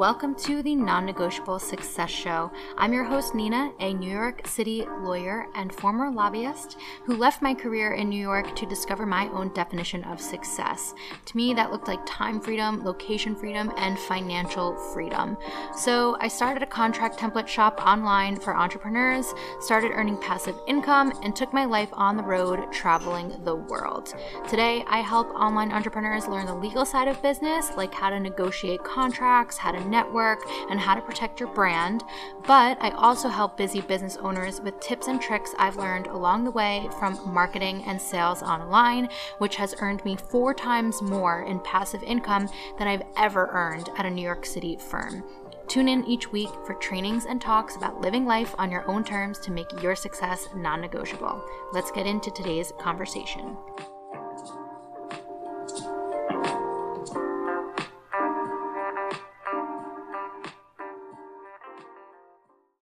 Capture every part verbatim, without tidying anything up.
Welcome to the Non-Negotiable Success Show. I'm your host, Nina, a New York City lawyer and former lobbyist who left my career in New York to discover my own definition of success. To me, that looked like time freedom, location freedom, and financial freedom. So I started a contract template shop online for entrepreneurs, started earning passive income, and took my life on the road traveling the world. Today, I help online entrepreneurs learn the legal side of business, like how to negotiate contracts, how to network, and how to protect your brand. But I also help busy business owners with tips and tricks I've learned along the way from marketing and sales online, which has earned me four times more in passive income than I've ever earned at a New York City firm. Tune in each week for trainings and talks about living life on your own terms to make your success non-negotiable. Let's get into today's conversation.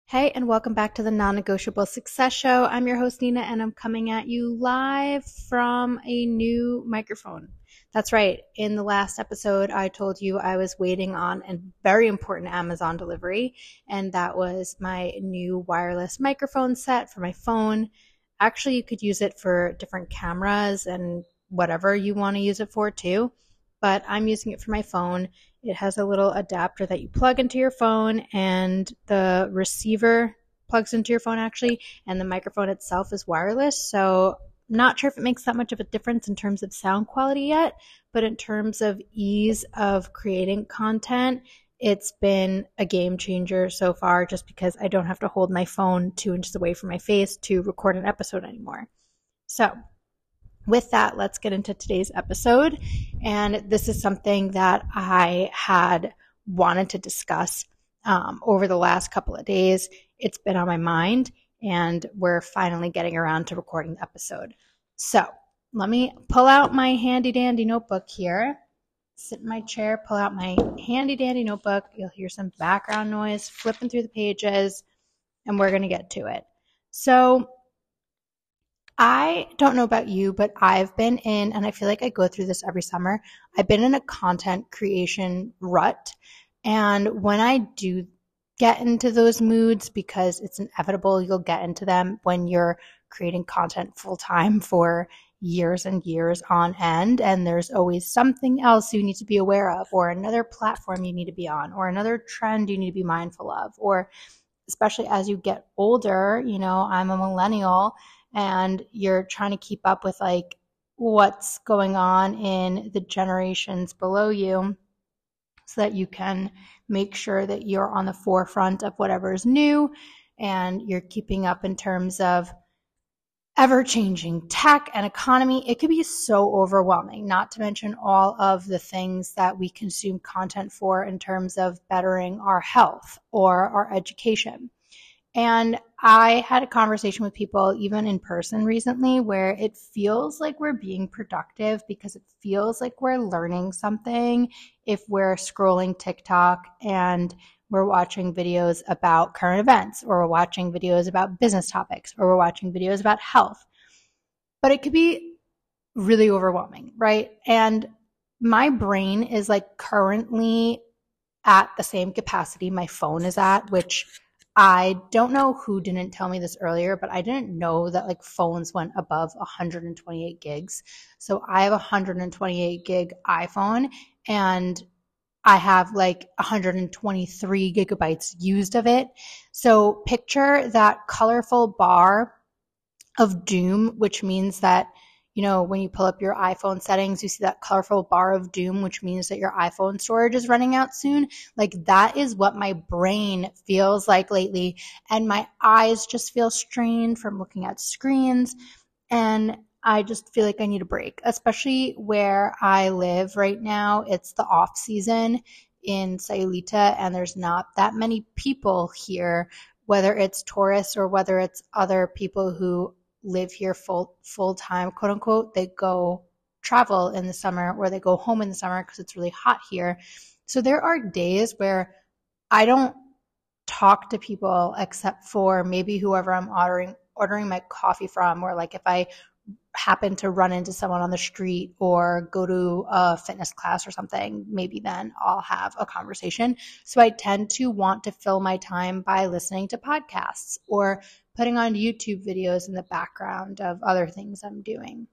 Hey, and welcome back to the Non-Negotiable Success Show. I'm your host, Nina, and I'm coming at you live from a new microphone. That's right. In the last episode, I told you I was waiting on a very important Amazon delivery, and that was my new wireless microphone set for my phone. Actually, you could use it for different cameras and whatever you want to use it for too, but I'm using it for my phone. It has a little adapter that you plug into your phone, and the receiver plugs into your phone actually, and the microphone itself is wireless. So not sure if it makes that much of a difference in terms of sound quality yet, but in terms of ease of creating content, it's been a game changer so far just because I don't have to hold my phone two inches away from my face to record an episode anymore. So with that, let's get into today's episode. And this is something that I had wanted to discuss um, over the last couple of days. It's been on my mind, and we're finally getting around to recording the episode. So let me pull out my handy dandy notebook here, sit in my chair, pull out my handy dandy notebook. You'll hear some background noise flipping through the pages, and we're going to get to it. So I don't know about you, but I've been in, and I feel like I go through this every summer, I've been in a content creation rut. And when I do get into those moods, because it's inevitable you'll get into them when you're creating content full time for years and years on end, and there's always something else you need to be aware of, or another platform you need to be on, or another trend you need to be mindful of, or especially as you get older, you know, I'm a millennial, and you're trying to keep up with like what's going on in the generations below you so that you can make sure that you're on the forefront of whatever is new, and you're keeping up in terms of ever-changing tech and economy. It could be so overwhelming, not to mention all of the things that we consume content for in terms of bettering our health or our education. And I had a conversation with people even in person recently where it feels like we're being productive because it feels like we're learning something if we're scrolling TikTok and we're watching videos about current events, or we're watching videos about business topics, or we're watching videos about health. But it could be really overwhelming, right? And my brain is like currently at the same capacity my phone is at, which I don't know who didn't tell me this earlier, but I didn't know that like phones went above one hundred twenty-eight gigs. So I have a one hundred twenty-eight gig iPhone, and I have like one hundred twenty-three gigabytes used of it. So picture that colorful bar of doom, which means that, you know, when you pull up your iPhone settings, you see that colorful bar of doom, which means that your iPhone storage is running out soon. Like, that is what my brain feels like lately. And my eyes just feel strained from looking at screens. And I just feel like I need a break, especially where I live right now. It's the off season in Sayulita, and there's not that many people here, whether it's tourists or whether it's other people who live here full full time, quote unquote. They go travel in the summer, or they go home in the summer because it's really hot here. So there are days where I don't talk to people except for maybe whoever I'm ordering ordering my coffee from, or like if I happen to run into someone on the street or go to a fitness class or something, maybe then I'll have a conversation. So I tend to want to fill my time by listening to podcasts or putting on YouTube videos in the background of other things I'm doing,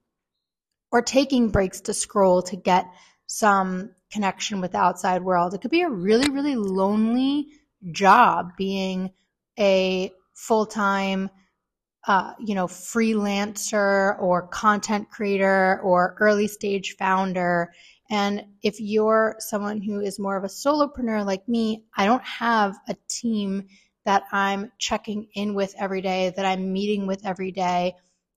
or taking breaks to scroll to get some connection with the outside world. It could be a really, really lonely job being a full-time Uh, you know, freelancer or content creator or early stage founder. And if you're someone who is more of a solopreneur like me, I don't have a team that I'm checking in with every day, that I'm meeting with every day.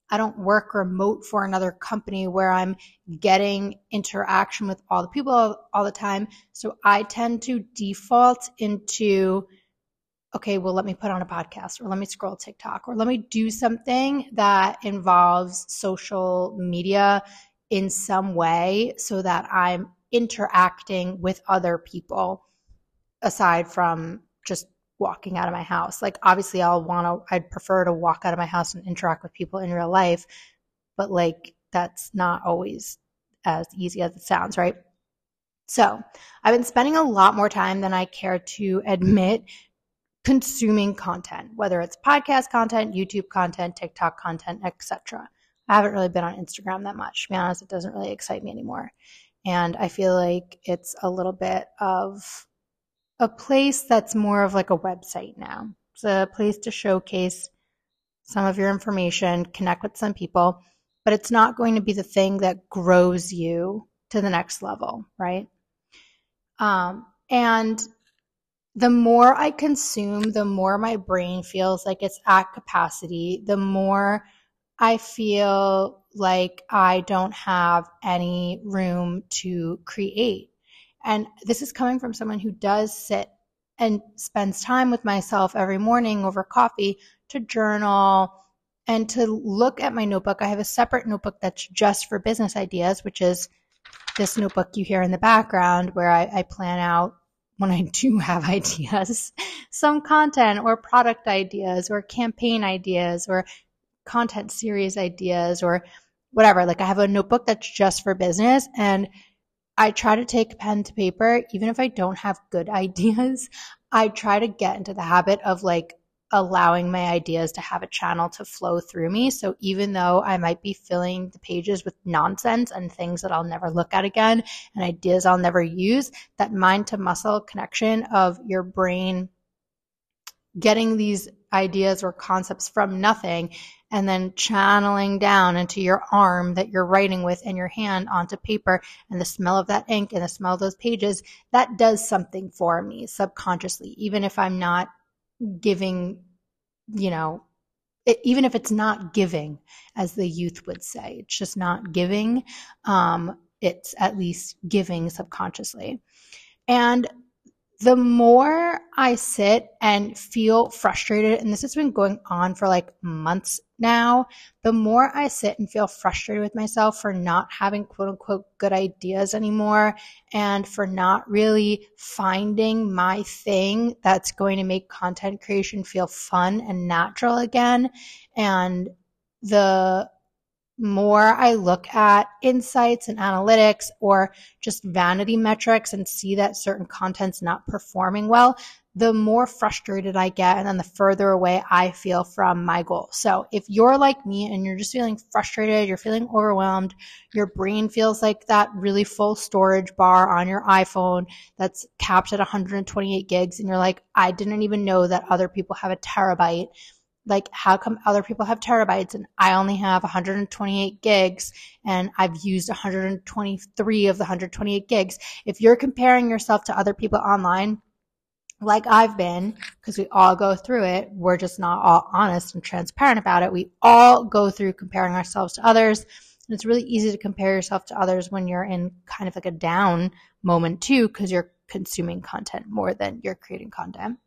I don't work remote for another company where I'm getting interaction with all the people all, all the time. So I tend to default into, okay, well, let me put on a podcast, or let me scroll TikTok, or let me do something that involves social media in some way so that I'm interacting with other people aside from just walking out of my house. Like, obviously I'll want to, I'd prefer to walk out of my house and interact with people in real life, but like, that's not always as easy as it sounds, right? So I've been spending a lot more time than I care to admit consuming content, whether it's podcast content, YouTube content, TikTok content, et cetera. I haven't really been on Instagram that much. To be honest, it doesn't really excite me anymore. And I feel like it's a little bit of a place that's more of like a website now. It's a place to showcase some of your information, connect with some people, but it's not going to be the thing that grows you to the next level, right? Um, and the more I consume, the more my brain feels like it's at capacity, the more I feel like I don't have any room to create. And this is coming from someone who does sit and spends time with myself every morning over coffee to journal and to look at my notebook. I have a separate notebook that's just for business ideas, which is this notebook you hear in the background, where I, I plan out, when I do have ideas, some content or product ideas or campaign ideas or content series ideas or whatever. Like, I have a notebook that's just for business, and I try to take pen to paper. Even if I don't have good ideas, I try to get into the habit of like allowing my ideas to have a channel to flow through me. So even though I might be filling the pages with nonsense and things that I'll never look at again and ideas I'll never use, that mind to muscle connection of your brain getting these ideas or concepts from nothing and then channeling down into your arm that you're writing with and your hand onto paper, and the smell of that ink and the smell of those pages, that does something for me subconsciously, even if I'm not giving, you know, it, even if it's not giving, as the youth would say, it's just not giving. Um, it's at least giving subconsciously. And the more I sit and feel frustrated, and this has been going on for like months now, the more I sit and feel frustrated with myself for not having quote unquote good ideas anymore, and for not really finding my thing that's going to make content creation feel fun and natural again. And the more I look at insights and analytics or just vanity metrics and see that certain content's not performing well, the more frustrated I get, and then the further away I feel from my goal. So if you're like me and you're just feeling frustrated, you're feeling overwhelmed, your brain feels like that really full storage bar on your iPhone that's capped at one hundred twenty-eight gigs, and you're like, I didn't even know that other people have a terabyte. Like, how come other people have terabytes and I only have one hundred twenty-eight gigs and I've used one hundred twenty-three of the one hundred twenty-eight gigs? If you're comparing yourself to other people online, like I've been, because we all go through it, we're just not all honest and transparent about it. We all go through comparing ourselves to others. And it's really easy to compare yourself to others when you're in kind of like a down moment too, because you're consuming content more than you're creating content.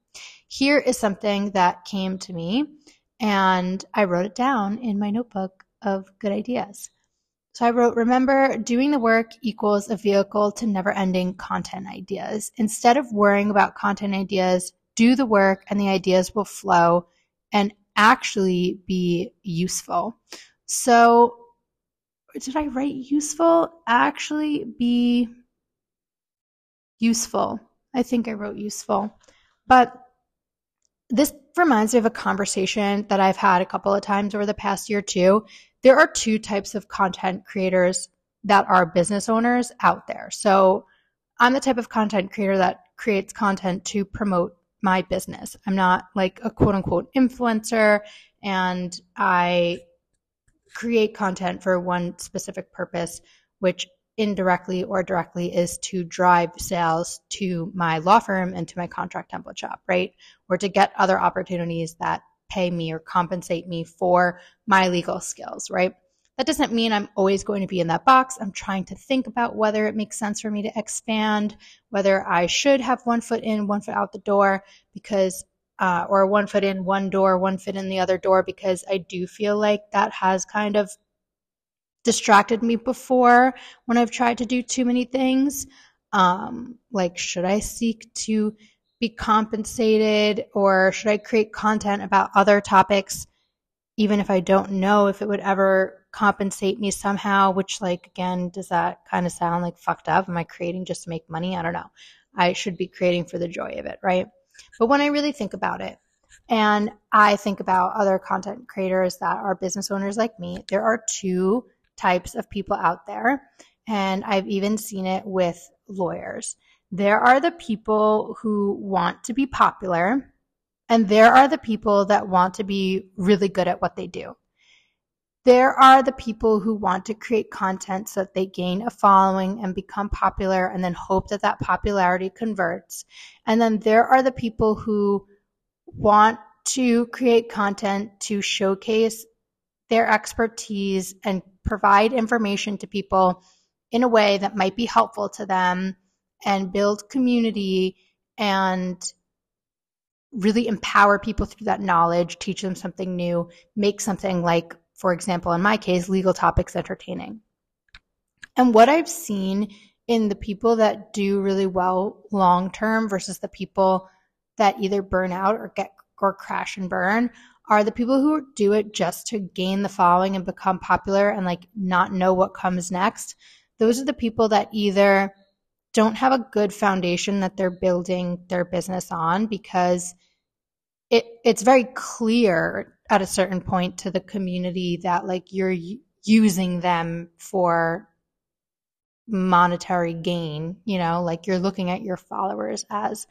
Here is something that came to me, and I wrote it down in my notebook of good ideas. So I wrote, remember, doing the work equals a vehicle to never-ending content ideas. Instead of worrying about content ideas, do the work and the ideas will flow and actually be useful. So did I write useful? Actually be useful. I think I wrote useful. But this reminds me of a conversation that I've had a couple of times over the past year too. There are two types of content creators that are business owners out there. So I'm the type of content creator that creates content to promote my business. I'm not like a quote unquote influencer, and I create content for one specific purpose, which indirectly or directly is to drive sales to my law firm and to my contract template shop, right? Or to get other opportunities that pay me or compensate me for my legal skills, right? That doesn't mean I'm always going to be in that box. I'm trying to think about whether it makes sense for me to expand, whether I should have one foot in, one foot out the door, because, uh, or one foot in one door, one foot in the other door, because I do feel like that has kind of distracted me before when I've tried to do too many things. Um, like, should I seek to be compensated, or should I create content about other topics, even if I don't know if it would ever compensate me somehow? Which, like, again, does that kind of sound like fucked up? Am I creating just to make money? I don't know. I should be creating for the joy of it, right? But when I really think about it, and I think about other content creators that are business owners like me, there are two types of people out there. And I've even seen it with lawyers. There are the people who want to be popular, and there are the people that want to be really good at what they do. There are the people who want to create content so that they gain a following and become popular, and then hope that that popularity converts. And then there are the people who want to create content to showcase their expertise and provide information to people in a way that might be helpful to them, and build community and really empower people through that knowledge, teach them something new, make something like, for example, in my case, legal topics entertaining. And what I've seen in the people that do really well long-term versus the people that either burn out or get or crash and burn are the people who do it just to gain the following and become popular and like not know what comes next. Those are the people that either don't have a good foundation that they're building their business on, because it it's very clear at a certain point to the community that like you're using them for monetary gain, you know, like you're looking at your followers as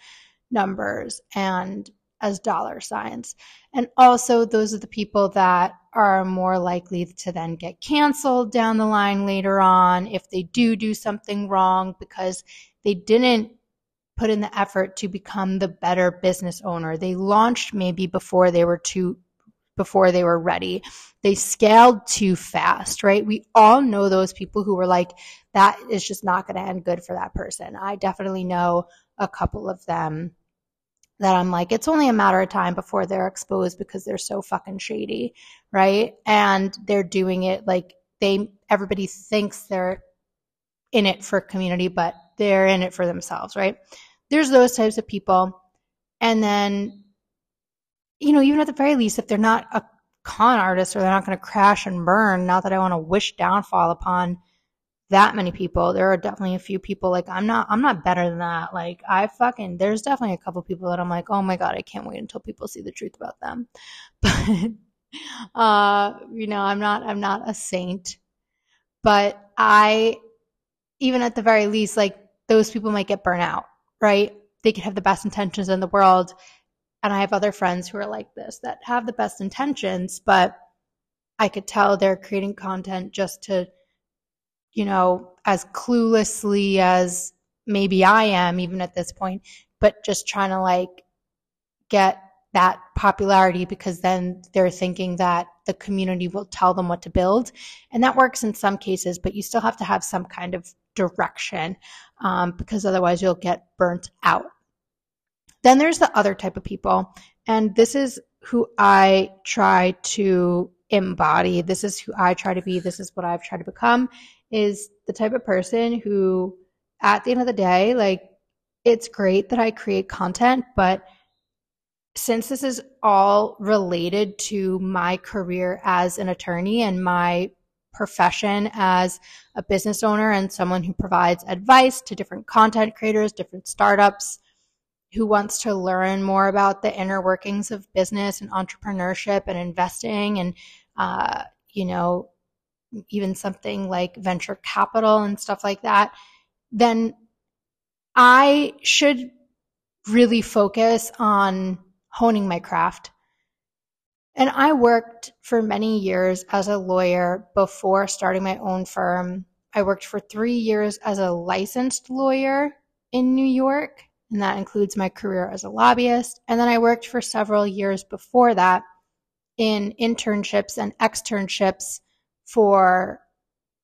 numbers and as dollar signs. And also those are the people that are more likely to then get canceled down the line later on if they do do something wrong, because they didn't put in the effort to become the better business owner. They launched maybe before they were too before they were ready. They scaled too fast, right? We all know those people who were like, that is just not going to end good for that person. I definitely know a couple of them that I'm like, it's only a matter of time before they're exposed because they're so fucking shady, right? And they're doing it like they, everybody thinks they're in it for community, but they're in it for themselves, right? There's those types of people. And then, you know, even at the very least, if they're not a con artist or they're not going to crash and burn, not that I want to wish downfall upon that many people. There are definitely a few people like, I'm not, I'm not better than that. Like I fucking, there's definitely a couple people that I'm like, oh my God, I can't wait until people see the truth about them. But, uh, you know, I'm not, I'm not a saint, but I, even at the very least, like those people might get burnt out, right? They could have the best intentions in the world. And I have other friends who are like this that have the best intentions, but I could tell they're creating content just to, you know, as cluelessly as maybe I am even at this point, but just trying to like get that popularity because then they're thinking that the community will tell them what to build. And that works in some cases, but you still have to have some kind of direction um, because otherwise you'll get burnt out. Then there's the other type of people, and this is who I try to embody. This is who I try to be. This is what I've tried to become, is the type of person who at the end of the day, like it's great that I create content, but since this is all related to my career as an attorney and my profession as a business owner and someone who provides advice to different content creators, different startups, who wants to learn more about the inner workings of business and entrepreneurship and investing and, uh, you know, even something like venture capital and stuff like that, then I should really focus on honing my craft. And I worked for many years as a lawyer before starting my own firm. I worked for three years as a licensed lawyer in New York, and that includes my career as a lobbyist. And then I worked for several years before that in internships and externships for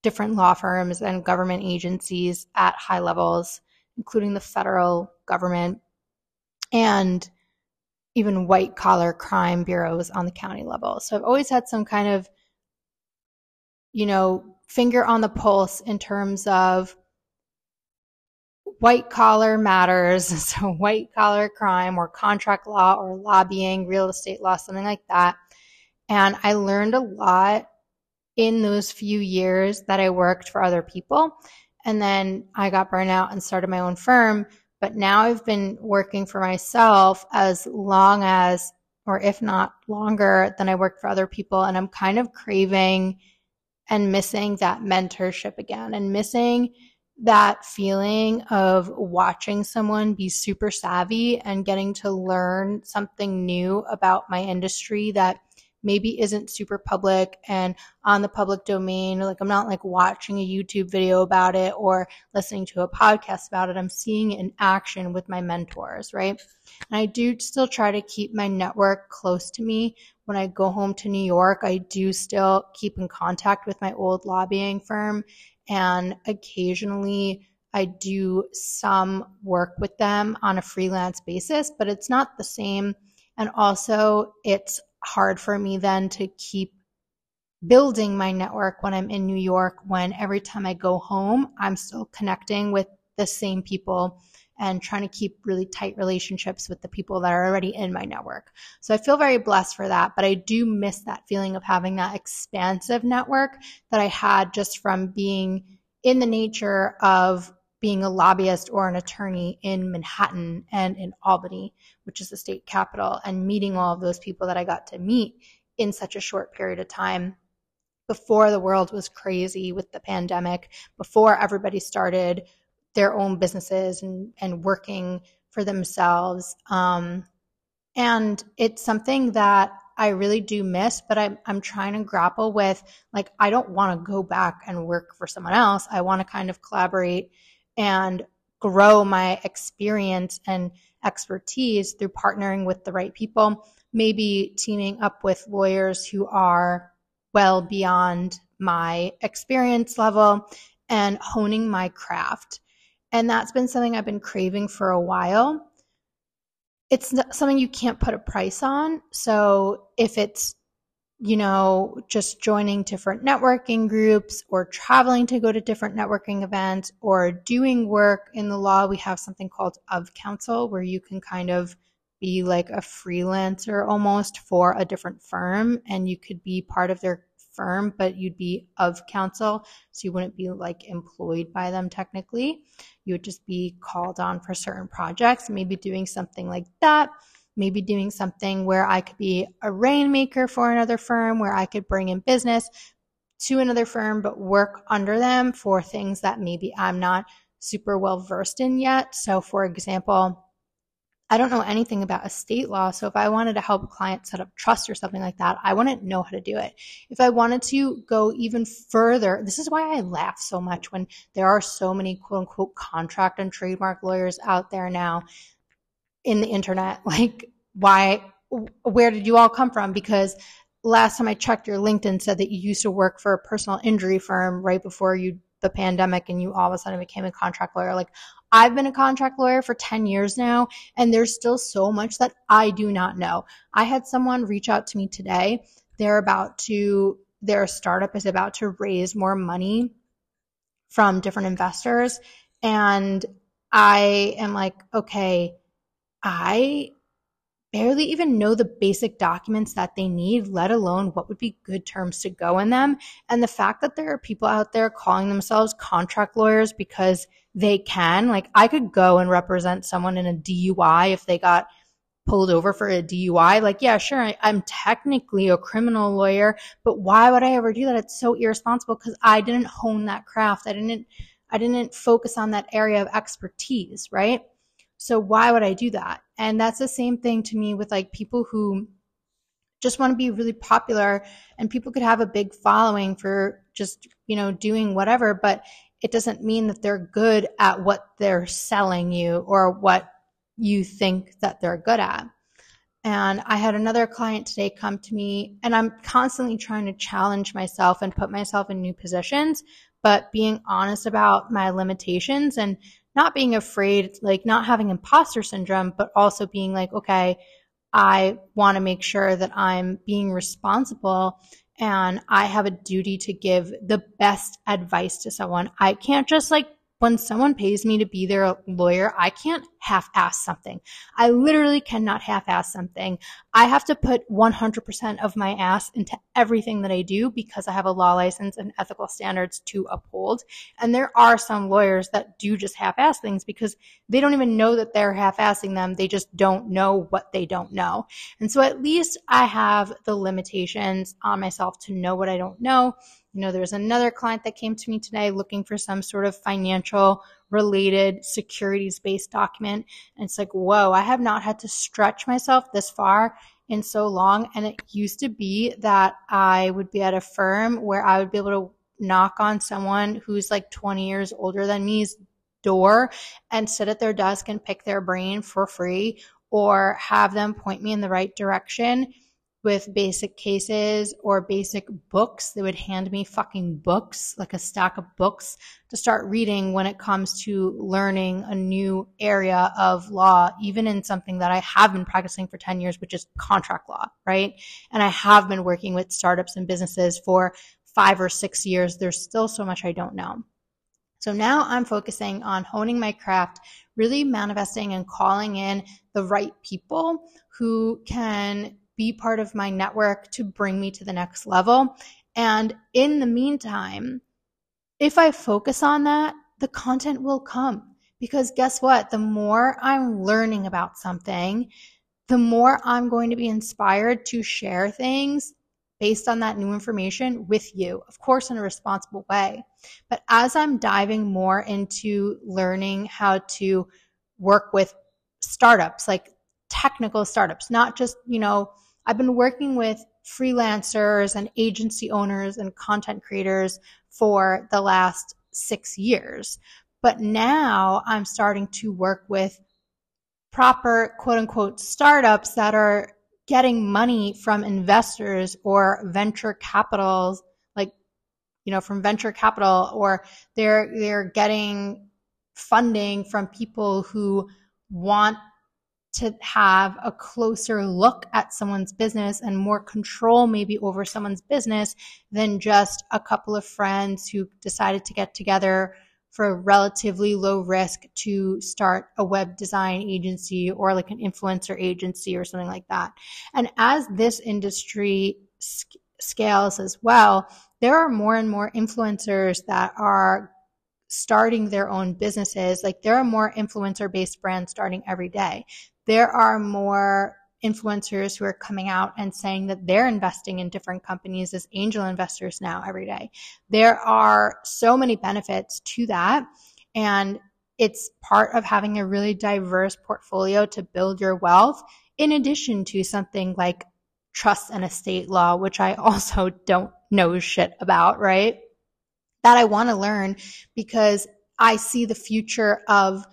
different law firms and government agencies at high levels, including the federal government and even white collar crime bureaus on the county level. So I've always had some kind of, you know, finger on the pulse in terms of white collar matters. So white collar crime or contract law or lobbying, real estate law, something like that. And I learned a lot in those few years that I worked for other people. And then I got burned out and started my own firm. But now I've been working for myself as long as, or if not longer than I worked for other people. And I'm kind of craving and missing that mentorship again and missing that feeling of watching someone be super savvy and getting to learn something new about my industry that maybe isn't super public and on the public domain. Like, I'm not like watching a YouTube video about it or listening to a podcast about it. I'm seeing it in action with my mentors, right? And I do still try to keep my network close to me. When I go home to New York, I do still keep in contact with my old lobbying firm. And occasionally I do some work with them on a freelance basis, but it's not the same. And also it's hard for me then to keep building my network when I'm in New York, when every time I go home, I'm still connecting with the same people and trying to keep really tight relationships with the people that are already in my network. So I feel very blessed for that, but I do miss that feeling of having that expansive network that I had just from being in the nature of being a lobbyist or an attorney in Manhattan and in Albany, which is the state capital, and meeting all of those people that I got to meet in such a short period of time before the world was crazy with the pandemic, before everybody started their own businesses and, and working for themselves. Um, and it's something that I really do miss, but I'm, I'm trying to grapple with, like, I don't want to go back and work for someone else. I want to kind of collaborate and grow my experience and expertise through partnering with the right people, maybe teaming up with lawyers who are well beyond my experience level and honing my craft. And that's been something I've been craving for a while. It's something you can't put a price on. So if it's, you know, just joining different networking groups or traveling to go to different networking events or doing work in the law. We have something called Of Counsel where you can kind of be like a freelancer almost for a different firm, and you could be part of their firm, but you'd be of counsel. So you wouldn't be like employed by them technically. You would just be called on for certain projects, maybe doing something like that. Maybe doing something where I could be a rainmaker for another firm, where I could bring in business to another firm, but work under them for things that maybe I'm not super well versed in yet. So for example, I don't know anything about estate law. So if I wanted to help clients set up trusts or something like that, I wouldn't know how to do it. If I wanted to go even further, this is why I laugh so much when there are so many quote unquote contract and trademark lawyers out there now in the internet. Like, why, where did you all come from? Because last time I checked, your LinkedIn said that you used to work for a personal injury firm right before you, the pandemic, and you all of a sudden became a contract lawyer. Like, I've been a contract lawyer for ten years now, and there's still so much that I do not know. I had someone reach out to me today. They're about to, their startup is about to raise more money from different investors. And I am like, okay, I barely even know the basic documents that they need, let alone what would be good terms to go in them. And the fact that there are people out there calling themselves contract lawyers because they can, like, I could go and represent someone in a D U I if they got pulled over for a D U I. Like, yeah, sure, I, I'm technically a criminal lawyer, but why would I ever do that? It's so irresponsible because I didn't hone that craft. I didn't, I didn't focus on that area of expertise, right? So why would I do that? And that's the same thing to me with like people who just want to be really popular, and people could have a big following for just, you know, doing whatever, but it doesn't mean that they're good at what they're selling you or what you think that they're good at. And I had another client today come to me, and I'm constantly trying to challenge myself and put myself in new positions, but being honest about my limitations and not being afraid, like not having imposter syndrome, but also being like, okay, I want to make sure that I'm being responsible and I have a duty to give the best advice to someone. I can't just like, when someone pays me to be their lawyer, I can't half-ass something. I literally cannot half-ass something. I have to put one hundred percent of my ass into everything that I do because I have a law license and ethical standards to uphold. And there are some lawyers that do just half-ass things because they don't even know that they're half-assing them. They just don't know what they don't know. And so at least I have the limitations on myself to know what I don't know. You know, there's another client that came to me today looking for some sort of financial related securities-based document. And it's like, whoa, I have not had to stretch myself this far in so long. And it used to be that I would be at a firm where I would be able to knock on someone who's like twenty years older than me's door and sit at their desk and pick their brain for free, or have them point me in the right direction with basic cases or basic books. They would hand me fucking books, like a stack of books to start reading when it comes to learning a new area of law, even in something that I have been practicing for ten years, which is contract law, right? And I have been working with startups and businesses for five or six years. There's still so much I don't know. So now I'm focusing on honing my craft, really manifesting and calling in the right people who can be part of my network to bring me to the next level. And in the meantime, if I focus on that, the content will come. Because guess what? The more I'm learning about something, the more I'm going to be inspired to share things based on that new information with you, of course, in a responsible way. But as I'm diving more into learning how to work with startups, like technical startups, not just, you know, I've been working with freelancers and agency owners and content creators for the last six years. But now I'm starting to work with proper, quote unquote, startups that are getting money from investors or venture capitals, like, you know, from venture capital, or they're, they're getting funding from people who want to have a closer look at someone's business and more control maybe over someone's business than just a couple of friends who decided to get together for relatively low risk to start a web design agency or like an influencer agency or something like that. And as this industry sc- scales as well, there are more and more influencers that are starting their own businesses. Like there are more influencer-based brands starting every day. There are more influencers who are coming out and saying that they're investing in different companies as angel investors now every day. There are so many benefits to that. And it's part of having a really diverse portfolio to build your wealth, in addition to something like trust and estate law, which I also don't know shit about, right? That I want to learn because I see the future of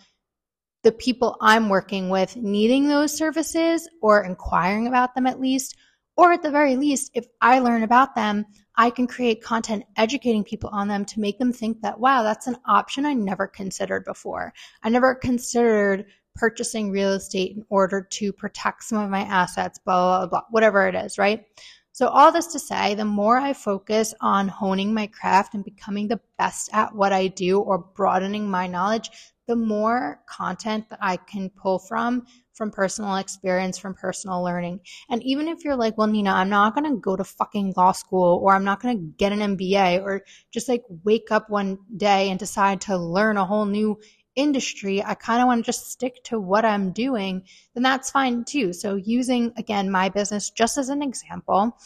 the people I'm working with needing those services or inquiring about them at least, or at the very least, if I learn about them, I can create content educating people on them to make them think that, wow, that's an option I never considered before. I never considered purchasing real estate in order to protect some of my assets, blah, blah, blah, whatever it is, right? So all this to say, the more I focus on honing my craft and becoming the best at what I do or broadening my knowledge, the more content that I can pull from, from personal experience, from personal learning. And even if you're like, well, Nina, I'm not going to go to fucking law school, or I'm not going to get an M B A, or just like wake up one day and decide to learn a whole new industry, I kind of want to just stick to what I'm doing, then that's fine too. So using, again, my business just as an example,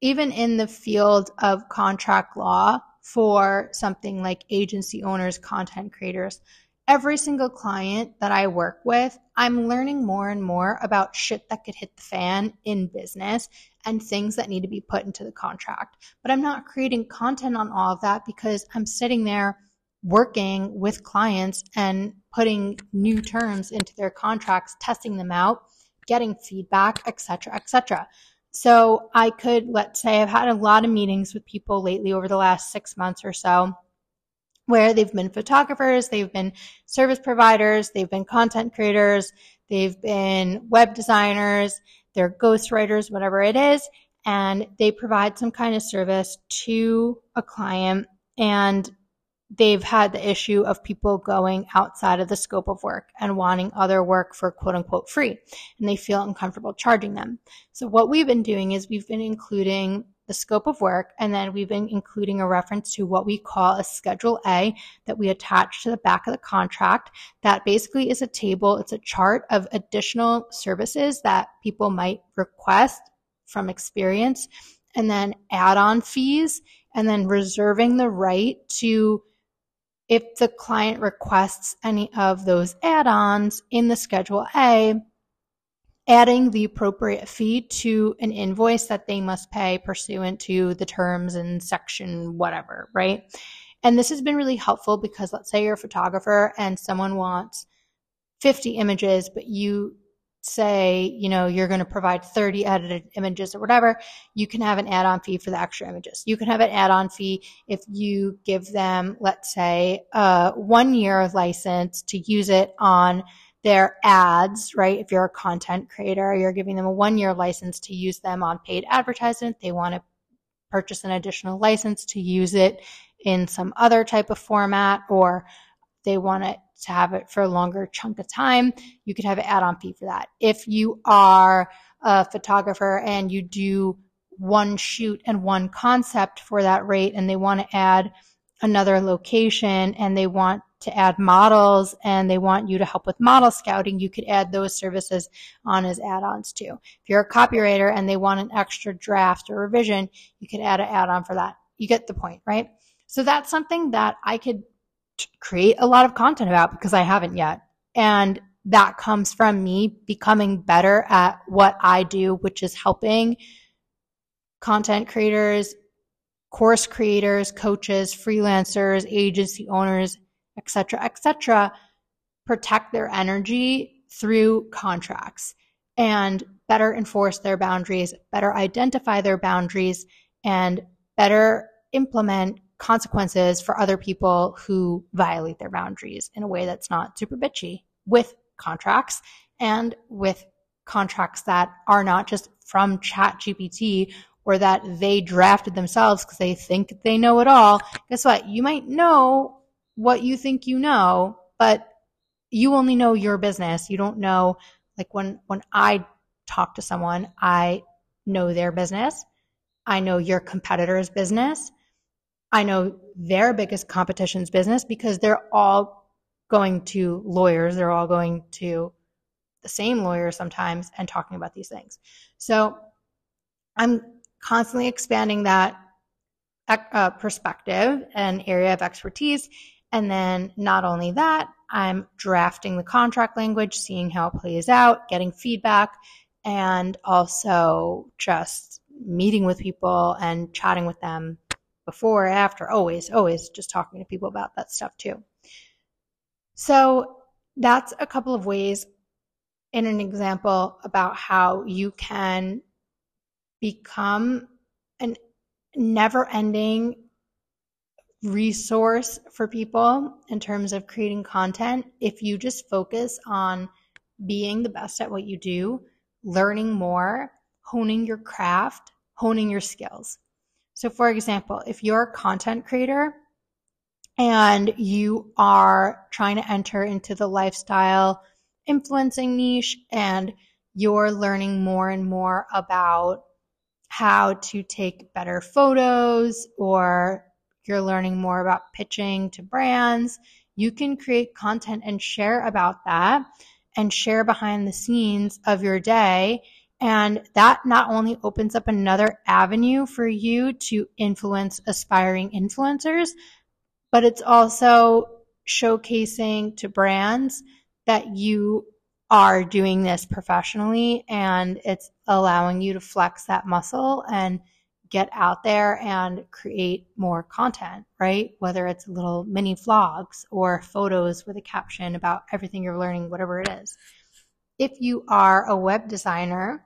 even in the field of contract law for something like agency owners, content creators, every single client that I work with, I'm learning more and more about shit that could hit the fan in business and things that need to be put into the contract. But I'm not creating content on all of that because I'm sitting there working with clients and putting new terms into their contracts, testing them out, getting feedback, et cetera, et cetera. So I could, let's say I've had a lot of meetings with people lately over the last six months or so, where they've been photographers, they've been service providers, they've been content creators, they've been web designers, they're ghostwriters, whatever it is, and they provide some kind of service to a client, and they've had the issue of people going outside of the scope of work and wanting other work for quote unquote free, and they feel uncomfortable charging them. So what we've been doing is we've been including the scope of work, and then we've been including a reference to what we call a Schedule A that we attach to the back of the contract. That basically is a table, it's a chart of additional services that people might request from experience, and then add-on fees, and then reserving the right to, if the client requests any of those add-ons in the Schedule A, adding the appropriate fee to an invoice that they must pay pursuant to the terms in section whatever, right? And this has been really helpful because let's say you're a photographer and someone wants fifty images, but you say, you know, you're going to provide thirty edited images or whatever, you can have an add-on fee for the extra images. You can have an add-on fee if you give them, let's say, a one-year license to use it on their ads, right? If you're a content creator, you're giving them a one-year license to use them on paid advertisement. They want to purchase an additional license to use it in some other type of format, or they want it to have it for a longer chunk of time, you could have an add-on fee for that. If you are a photographer and you do one shoot and one concept for that rate, and they want to add another location and they want to add models and they want you to help with model scouting, you could add those services on as add-ons too. If you're a copywriter and they want an extra draft or revision, you could add an add-on for that. You get the point, right? So that's something that I could create a lot of content about because I haven't yet. And that comes from me becoming better at what I do, which is helping content creators, course creators, coaches, freelancers, agency owners, et cetera, et cetera, protect their energy through contracts and better enforce their boundaries, better identify their boundaries, and better implement consequences for other people who violate their boundaries in a way that's not super bitchy with contracts, and with contracts that are not just from Chat G P T or that they drafted themselves because they think they know it all. Guess what? You might know what you think you know, but you only know your business. You don't know, like when, when I talk to someone, I know their business. I know your competitor's business. I know their biggest competition's business because they're all going to lawyers. They're all going to the same lawyer sometimes and talking about these things. So I'm constantly expanding that uh, perspective and area of expertise. And then not only that, I'm drafting the contract language, seeing how it plays out, getting feedback, and also just meeting with people and chatting with them before, after, always, always just talking to people about that stuff too. So that's a couple of ways in an example about how you can become a never-ending resource for people in terms of creating content if you just focus on being the best at what you do, learning more, honing your craft, honing your skills. So for example, if you're a content creator and you are trying to enter into the lifestyle influencing niche and you're learning more and more about how to take better photos, or you're learning more about pitching to brands, you can create content and share about that and share behind the scenes of your day. And that not only opens up another avenue for you to influence aspiring influencers, but it's also showcasing to brands that you are doing this professionally, and it's allowing you to flex that muscle and get out there and create more content, right? Whether it's little mini vlogs or photos with a caption about everything you're learning, whatever it is. If you are a web designer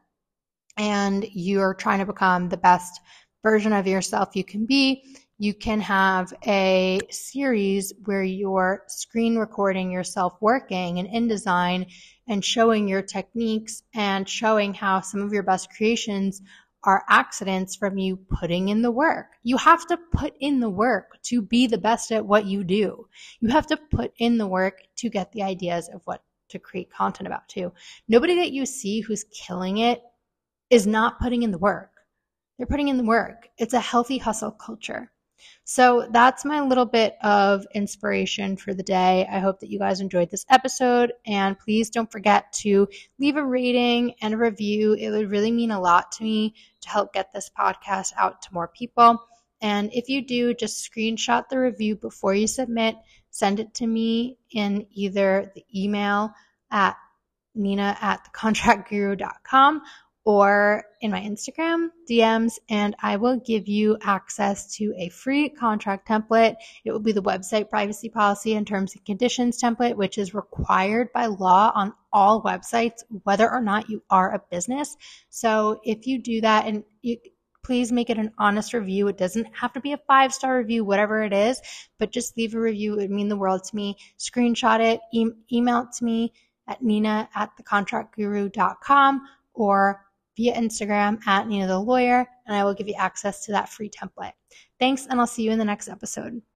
and you're trying to become the best version of yourself you can be, you can have a series where you're screen recording yourself working in InDesign and showing your techniques and showing how some of your best creations are accidents from you putting in the work. You have to put in the work to be the best at what you do. You have to put in the work to get the ideas of what to create content about too. Nobody that you see who's killing it is not putting in the work. They're putting in the work. It's a healthy hustle culture. So that's my little bit of inspiration for the day. I hope that you guys enjoyed this episode, and please don't forget to leave a rating and a review. It would really mean a lot to me to help get this podcast out to more people. And if you do, just screenshot the review before you submit, send it to me in either the email at Nina at the contract guru dot com or in my Instagram D Ms, and I will give you access to a free contract template. It will be the website privacy policy and terms and conditions template, which is required by law on all websites, whether or not you are a business. So if you do that, and you, please make it an honest review. It doesn't have to be a five-star review, whatever it is, but just leave a review. It would mean the world to me. Screenshot it, e- email it to me at Nina at the contract guru dot com or via Instagram at NinaTheLawyer, and I will give you access to that free template. Thanks, and I'll see you in the next episode.